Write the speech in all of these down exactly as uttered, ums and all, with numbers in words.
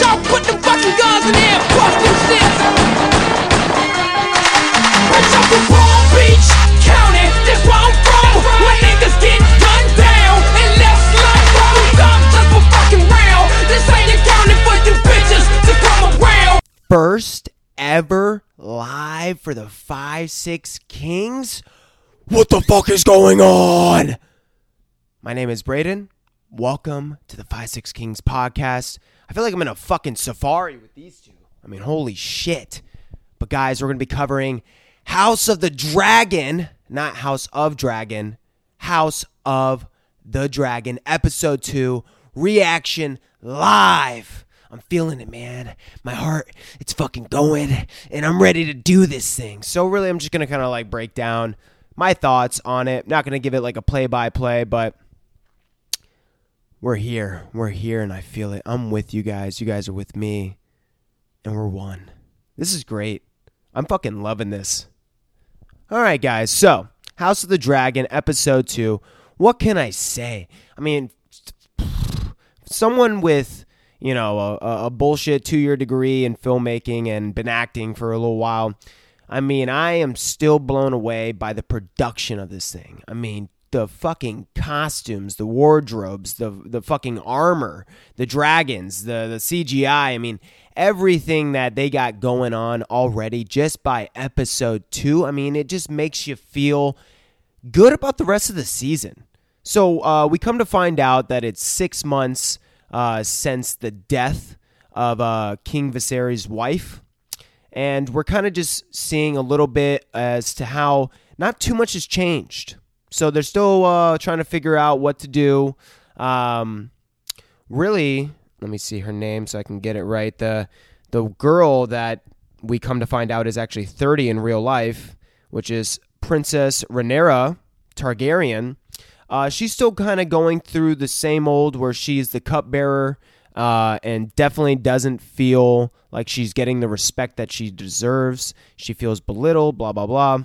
Y'all put them fucking guns in there and bust them shits. Bitch, I'm from Palm Beach County, that's where I'm from. When niggas get gunned down and left slumped, I'm dumb just for fucking round. This ain't accounting for you bitches to come around. First ever live for the five six Kings? What the fuck is going on? My name is Braden. Welcome to the five six Kings podcast. I feel like I'm in a fucking safari with these two. I mean, holy shit. But guys, we're going to be covering House of the Dragon, not House of Dragon, House of the Dragon, episode two, reaction live. I'm feeling it, man. My heart, it's fucking going, and I'm ready to do this thing. So really, I'm just going to kind of like break down my thoughts on it. Not going to give it like a play-by-play, but we're here. We're here, and I feel it. I'm with you guys. You guys are with me, and we're one. This is great. I'm fucking loving this. All right, guys. So, House of the Dragon, episode two. What can I say? I mean, someone with, you know, a, a bullshit two-year degree in filmmaking and been acting for a little while. I mean, I am still blown away by the production of this thing. I mean, the fucking costumes, the wardrobes, the the fucking armor, the dragons, the, the C G I. I mean, everything that they got going on already just by episode two. I mean, it just makes you feel good about the rest of the season. So uh, we come to find out that it's six months Uh, since the death of uh, King Viserys' wife. And we're kind of just seeing a little bit as to how not too much has changed. So they're still uh, trying to figure out what to do. Um, really, let me see her name so I can get it right. The, the girl that we come to find out is actually thirty in real life, which is Princess Rhaenyra Targaryen. Uh, she's still kind of going through the same old where she's the cupbearer uh, and definitely doesn't feel like she's getting the respect that she deserves. She feels belittled, blah, blah, blah.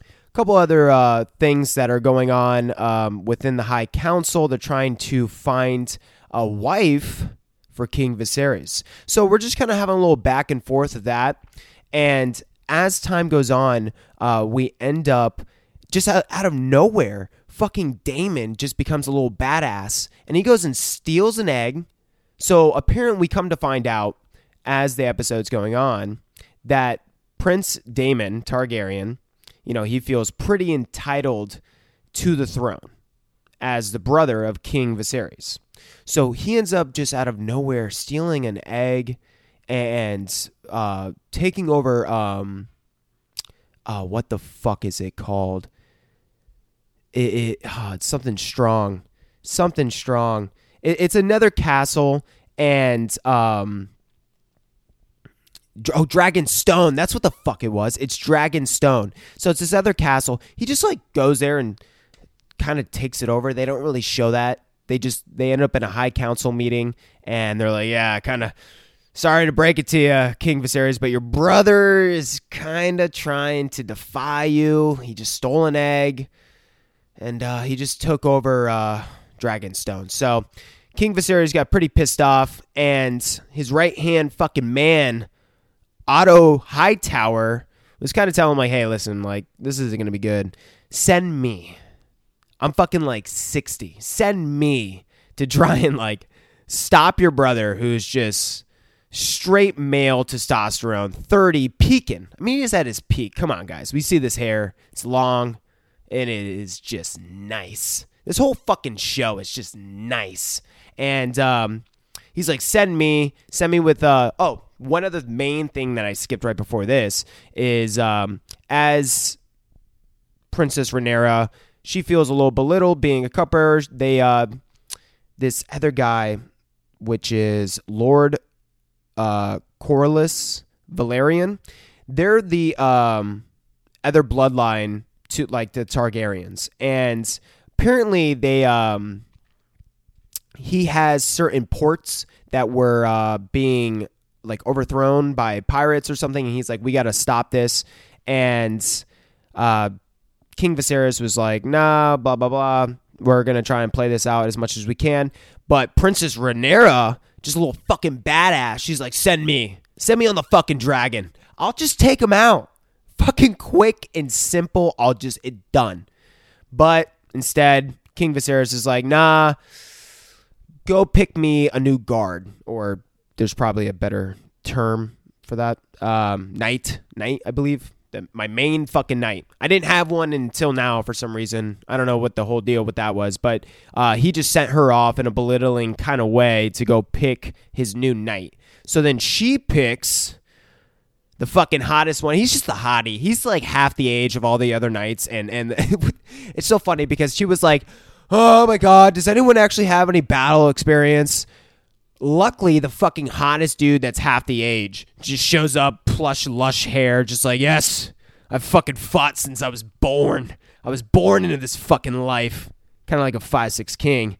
A couple other uh, things that are going on um, within the High Council. They're trying to find a wife for King Viserys. So we're just kind of having a little back and forth of that. And as time goes on, uh, we end up just out, out of nowhere. Fucking Daemon just becomes a little badass, and he goes and steals an egg. So apparently we come to find out as the episode's going on that Prince Daemon Targaryen, you know, he feels pretty entitled to the throne as the brother of King Viserys. So he ends up just out of nowhere stealing an egg and uh, taking over, um, uh, what the fuck is it called? It, it oh, it's something strong, something strong. It, it's another castle and um, oh, Dragonstone. That's what the fuck it was. It's Dragonstone. So it's this other castle. He just like goes there and kind of takes it over. They don't really show that. They just they end up in a high council meeting and they're like, yeah, kind of sorry to break it to you, King Viserys, but your brother is kind of trying to defy you. He just stole an egg. And uh, he just took over uh, Dragonstone. So King Viserys got pretty pissed off. And his right-hand fucking man, Otto Hightower, was kind of telling him, like, hey, listen, like, this isn't going to be good. Send me. I'm fucking, like, sixty. Send me to try and, like, stop your brother who's just straight male testosterone, thirty, peaking. I mean, he's at his peak. Come on, guys. We see this hair. It's long. And it is just nice. This whole fucking show is just nice. And um, he's like, send me, send me with, uh, oh, one of the main thing that I skipped right before this is um, as Princess Rhaenyra, she feels a little belittled being a cupbearer. They, uh, this other guy, which is Lord uh, Corlys Velaryon, they're the um, other bloodline to like the Targaryens, and apparently they um he has certain ports that were uh being like overthrown by pirates or something, and he's like, we got to stop this. And uh King Viserys was like, nah, blah blah blah, we're gonna try and play this out as much as we can. But Princess Rhaenyra, just a little fucking badass. She's like, send me. Send me on the fucking dragon. I'll just take him out. Fucking quick and simple. I'll just, it done. But instead, King Viserys is like, nah, go pick me a new guard. Or there's probably a better term for that. Um, knight. Knight, I believe. The, my main fucking knight. I didn't have one until now for some reason. I don't know what the whole deal with that was, but uh, he just sent her off in a belittling kind of way to go pick his new knight. So then she picks the fucking hottest one. He's just the hottie. He's like half the age of all the other knights, and and it's so funny because she was like, "Oh my god, does anyone actually have any battle experience?" Luckily, the fucking hottest dude that's half the age just shows up, plush, lush hair, just like, yes, I've fucking fought since I was born. I was born into this fucking life. Kind of like a five six king.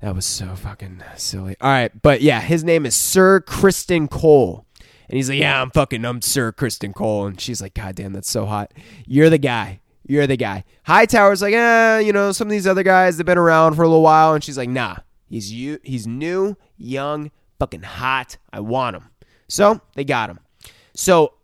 That was so fucking silly. All right, but yeah, his name is Ser Criston Cole. And he's like, yeah, I'm fucking, I'm Ser Criston Cole. And she's like, god damn, that's so hot. You're the guy. You're the guy. Hightower's like, eh, you know, some of these other guys, they've been around for a little while. And she's like, nah. He's you. He's new, young, fucking hot. I want him. So they got him. So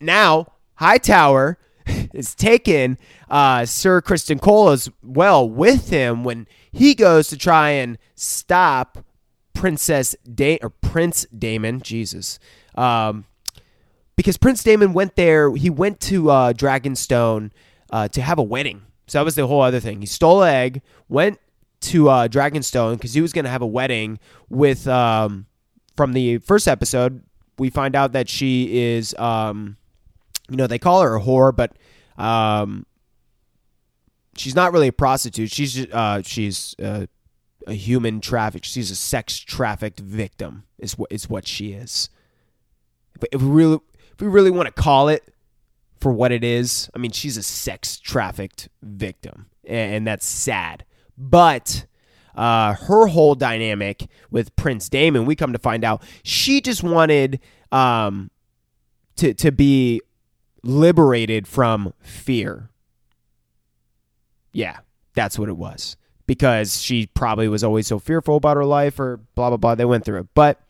now Hightower is taking uh, Ser Criston Cole as well with him when he goes to try and stop Princess da- or Prince Daemon. Jesus, um, because Prince Daemon went there. He went to uh, Dragonstone uh, to have a wedding. So that was the whole other thing. He stole an egg, went to uh, Dragonstone because he was going to have a wedding with, um, from the first episode, we find out that she is, um, you know, they call her a whore, but um, she's not really a prostitute. She's uh, she's uh, a human trafficked. She's a sex trafficked victim is what is what she is. But if we really, if we really want to call it for what it is, I mean, she's a sex trafficked victim, and, and that's sad. But uh, her whole dynamic with Prince Daemon, we come to find out, she just wanted um, to to be liberated from fear. Yeah, that's what it was. Because she probably was always so fearful about her life or blah, blah, blah. They went through it. But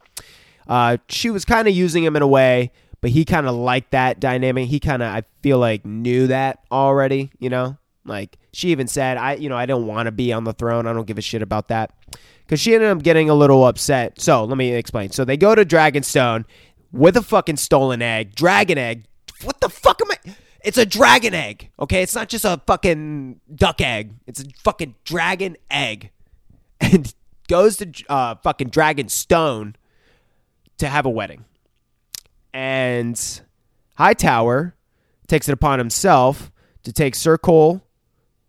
uh, she was kind of using him in a way, but he kind of liked that dynamic. He kind of, I feel like, knew that already, you know? Like, she even said, I, you know, I don't want to be on the throne. I don't give a shit about that. Because she ended up getting a little upset. So, let me explain. So, they go to Dragonstone with a fucking stolen egg. Dragon egg. What the fuck am I? It's a dragon egg, okay? It's not just a fucking duck egg. It's a fucking dragon egg. And goes to uh, fucking Dragonstone to have a wedding. And Hightower takes it upon himself to take Ser Cole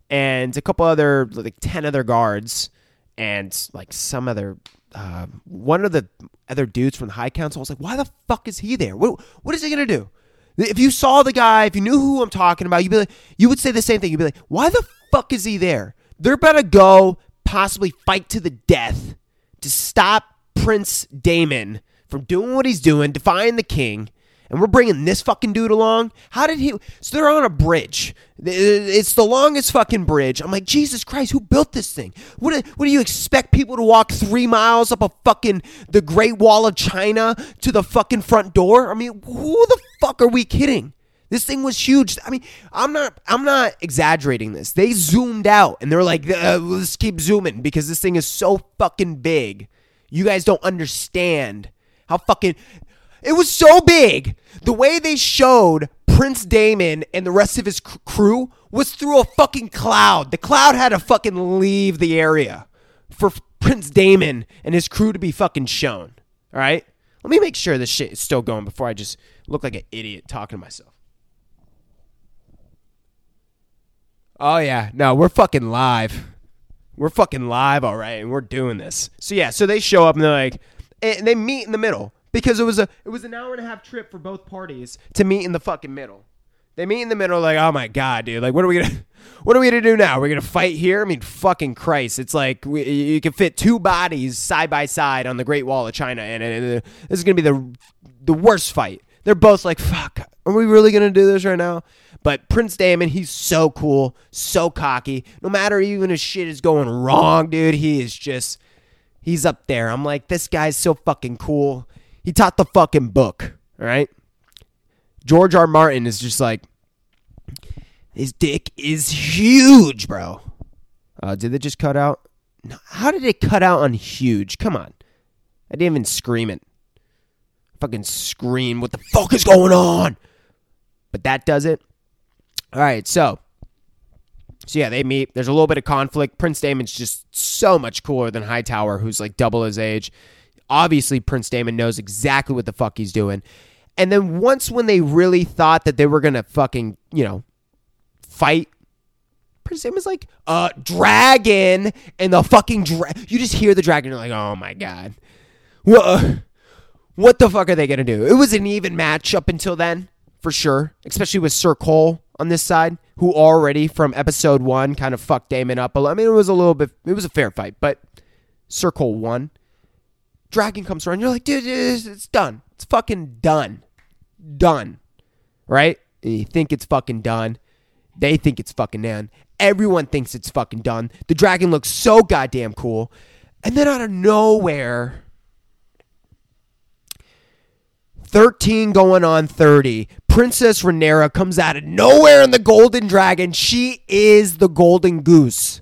and a couple other, like ten other guards, and like some other, uh, one of the other dudes from the High Council. I was like, why the fuck is he there? What what is he gonna do? If you saw the guy, if you knew who I'm talking about, you'd be like, you would say the same thing. You'd be like, why the fuck is he there? They're about to go possibly fight to the death to stop Prince Daemon from doing what he's doing, defying the king. And we're bringing this fucking dude along? How did he... So they're on a bridge. It's the longest fucking bridge. I'm like, Jesus Christ, who built this thing? What do, what do you expect people to walk three miles up a fucking... the Great Wall of China to the fucking front door? I mean, who the fuck are we kidding? This thing was huge. I mean, I'm not I'm not exaggerating this. They zoomed out. And they're like, uh, let's keep zooming because this thing is so fucking big. You guys don't understand how fucking... It was so big. The way they showed Prince Daemon and the rest of his cr- crew was through a fucking cloud. The cloud had to fucking leave the area for f- Prince Daemon and his crew to be fucking shown. All right? Let me make sure this shit is still going before I just look like an idiot talking to myself. Oh, yeah. No, we're fucking live. We're fucking live, all right, and we're doing this. So, yeah, so they show up and they're like, and they meet in the middle. Because it was a it was an hour and a half trip for both parties to meet in the fucking middle. They meet in the middle, like, oh my god, dude, like what are we gonna what are we gonna do now? We're gonna fight here? I mean, fucking Christ! It's like we, you can fit two bodies side by side on the Great Wall of China, and, and, and this is gonna be the the worst fight. They're both like, fuck, are we really gonna do this right now? But Prince Daemon, he's so cool, so cocky. No matter even if shit is going wrong, dude, he is just. he's up there. I'm like, this guy's so fucking cool. He taught the fucking book, all right? George R. Martin is just like, his dick is huge, bro. Uh, did it just cut out? No, how did it cut out on huge? Come on. I didn't even scream it. Fucking scream, what the fuck is going on? But that does it. All right, so. So, yeah, they meet. There's a little bit of conflict. Prince Daemon's just so much cooler than Hightower, who's like double his age. Obviously, Prince Daemon knows exactly what the fuck he's doing. And then once when they really thought that they were going to fucking, you know, fight, Prince Daemon's like, uh, dragon, and the fucking dragon. You just hear the dragon, you're like, oh, my God. What, uh, what the fuck are they going to do? It was an even match up until then, for sure, especially with Ser Cole on this side, who already from episode one kind of fucked Daemon up. I mean, it was a little bit, it was a fair fight, but Ser Cole won. Dragon comes around, you're like, dude, it's done. It's fucking done. Done. Right? And you think it's fucking done. They think it's fucking done. Everyone thinks it's fucking done. The dragon looks so goddamn cool. And then out of nowhere, thirteen going on thirty. Princess Rhaenyra comes out of nowhere in the Golden Dragon. She is the Golden Goose.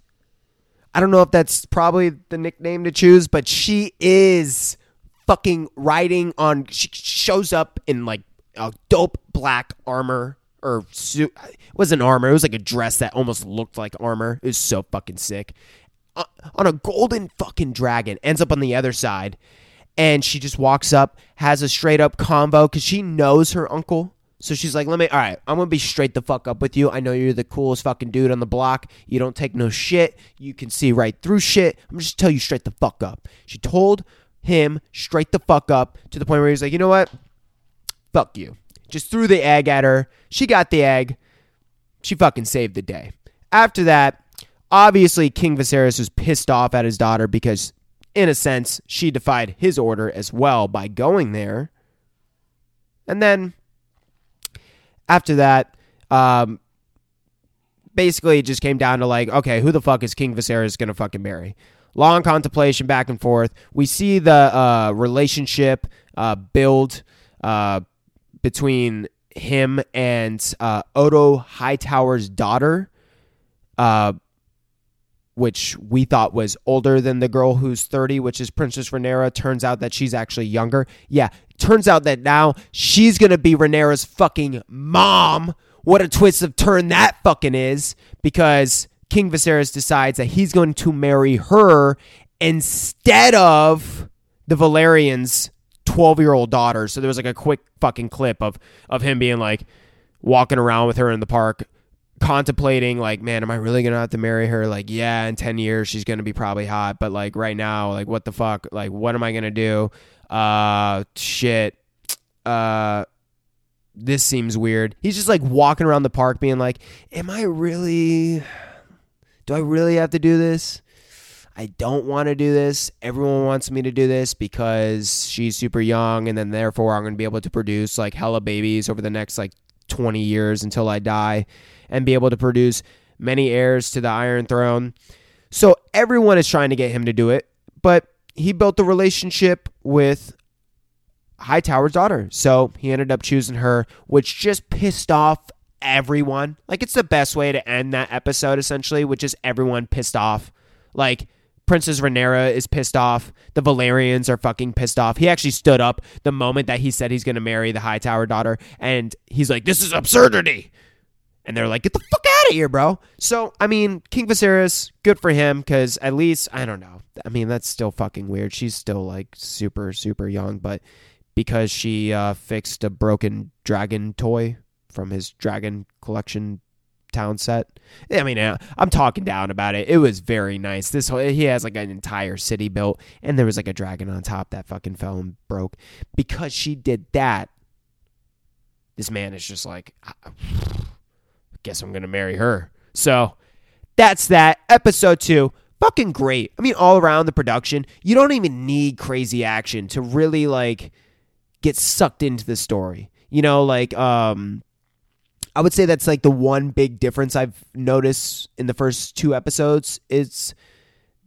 I don't know if that's probably the nickname to choose, but she is fucking riding on. She shows up in like a dope black armor or suit. It wasn't armor. It was like a dress that almost looked like armor. It was so fucking sick. Uh, on a golden fucking dragon. Ends up on the other side. And she just walks up, has a straight up convo because she knows her uncle. So she's like, let me, all right, I'm going to be straight the fuck up with you. I know you're the coolest fucking dude on the block. You don't take no shit. You can see right through shit. I'm just tell you straight the fuck up. She told him straight the fuck up to the point where he was like, you know what? Fuck you. Just threw the egg at her. She got the egg. She fucking saved the day. After that, obviously King Viserys was pissed off at his daughter because, in a sense, she defied his order as well by going there. And then after that, um, basically it just came down to like, okay, who the fuck is King Viserys going to fucking marry? Long contemplation back and forth. We see the uh, relationship uh, build uh, between him and uh, Otto Hightower's daughter, uh, which we thought was older than the girl who's thirty, which is Princess Rhaenyra. Turns out that she's actually younger. Yeah, turns out that now she's going to be Rhaenyra's fucking mom. What a twist of turn that fucking is, because King Viserys decides that he's going to marry her instead of the Valerian's twelve-year-old daughter. So there was like a quick fucking clip of, of him being like walking around with her in the park, contemplating like, man, am I really gonna have to marry her? Like, yeah, in ten years she's gonna be probably hot, but like right now, like what the fuck, like what am I gonna do? Uh shit uh this seems weird. He's just like walking around the park being like, am I really do I really have to do this? I don't want to do this. Everyone wants me to do this because she's super young, and then therefore I'm gonna be able to produce like hella babies over the next like twenty years until I die and be able to produce many heirs to the Iron Throne. So everyone is trying to get him to do it, but he built a relationship with Hightower's daughter. So he ended up choosing her, which just pissed off everyone. Like, it's the best way to end that episode, essentially, which is everyone pissed off. Like, Princess Rhaenyra is pissed off. The Valerians are fucking pissed off. He actually stood up the moment that he said he's going to marry the Hightower daughter, and he's like, this is absurdity. And they're like, get the fuck out of here, bro. So, I mean, King Viserys, good for him, because at least, I don't know. I mean, that's still fucking weird. She's still, like, super, super young, but because she uh, fixed a broken dragon toy from his dragon collection town set. I mean, I'm talking down about it. It was very nice. This whole, he has like an entire city built, and there was like a dragon on top that fucking fell and broke. Because she did that, this man is just like, I guess I'm gonna marry her. So that's that. Episode two, fucking great. I mean, all around the production, you don't even need crazy action to really like get sucked into the story. You know, like um I would say that's like the one big difference I've noticed in the first two episodes. It's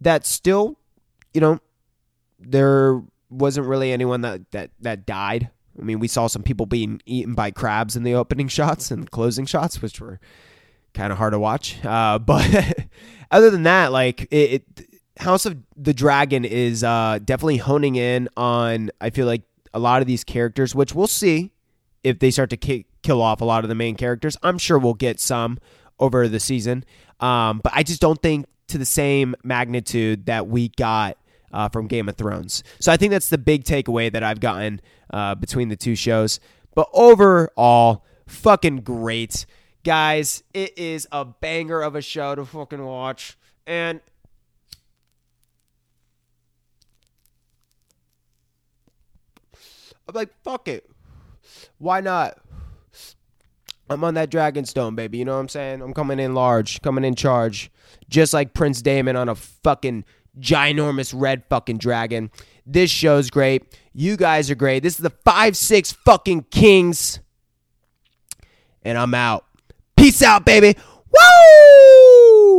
that still, you know, there wasn't really anyone that, that, that died. I mean, we saw some people being eaten by crabs in the opening shots and closing shots, which were kind of hard to watch. Uh, but other than that, like it, it, House of the Dragon is uh, definitely honing in on, I feel like, a lot of these characters, which we'll see if they start to k- kill off a lot of the main characters. I'm sure we'll get some over the season. Um, but I just don't think to the same magnitude that we got uh, from Game of Thrones. So I think that's the big takeaway that I've gotten uh, between the two shows. But overall, fucking great. Guys, it is a banger of a show to fucking watch. And I'm like, fuck it. Why not? I'm on that Dragonstone, baby. You know what I'm saying? I'm coming in large, coming in charge. Just like Prince Daemon on a fucking ginormous red fucking dragon. This show's great. You guys are great. This is the five six fucking Kings. And I'm out. Peace out, baby. Woo!